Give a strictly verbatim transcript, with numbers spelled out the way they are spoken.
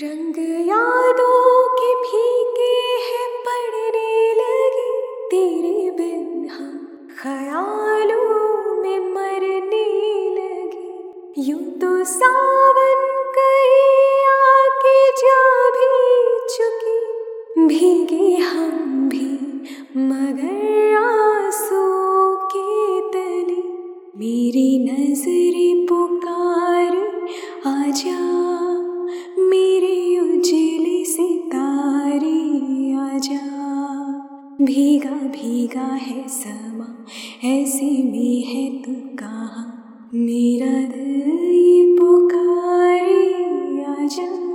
रंग यादों के फीके हैं पड़ने लगे, तेरे बिना ख्यालों में मरने लगे। यूं तो सावन कहीं आके जा भी चुकी, भीगे हम भी मगर आंसुओं के तले। मेरी नजरें पुकार आजा, मेरे उजले सितारे आजा। भीगा भीगा है समा, ऐसे में है तू कहाँ, मेरा दिल पुकारे आजा।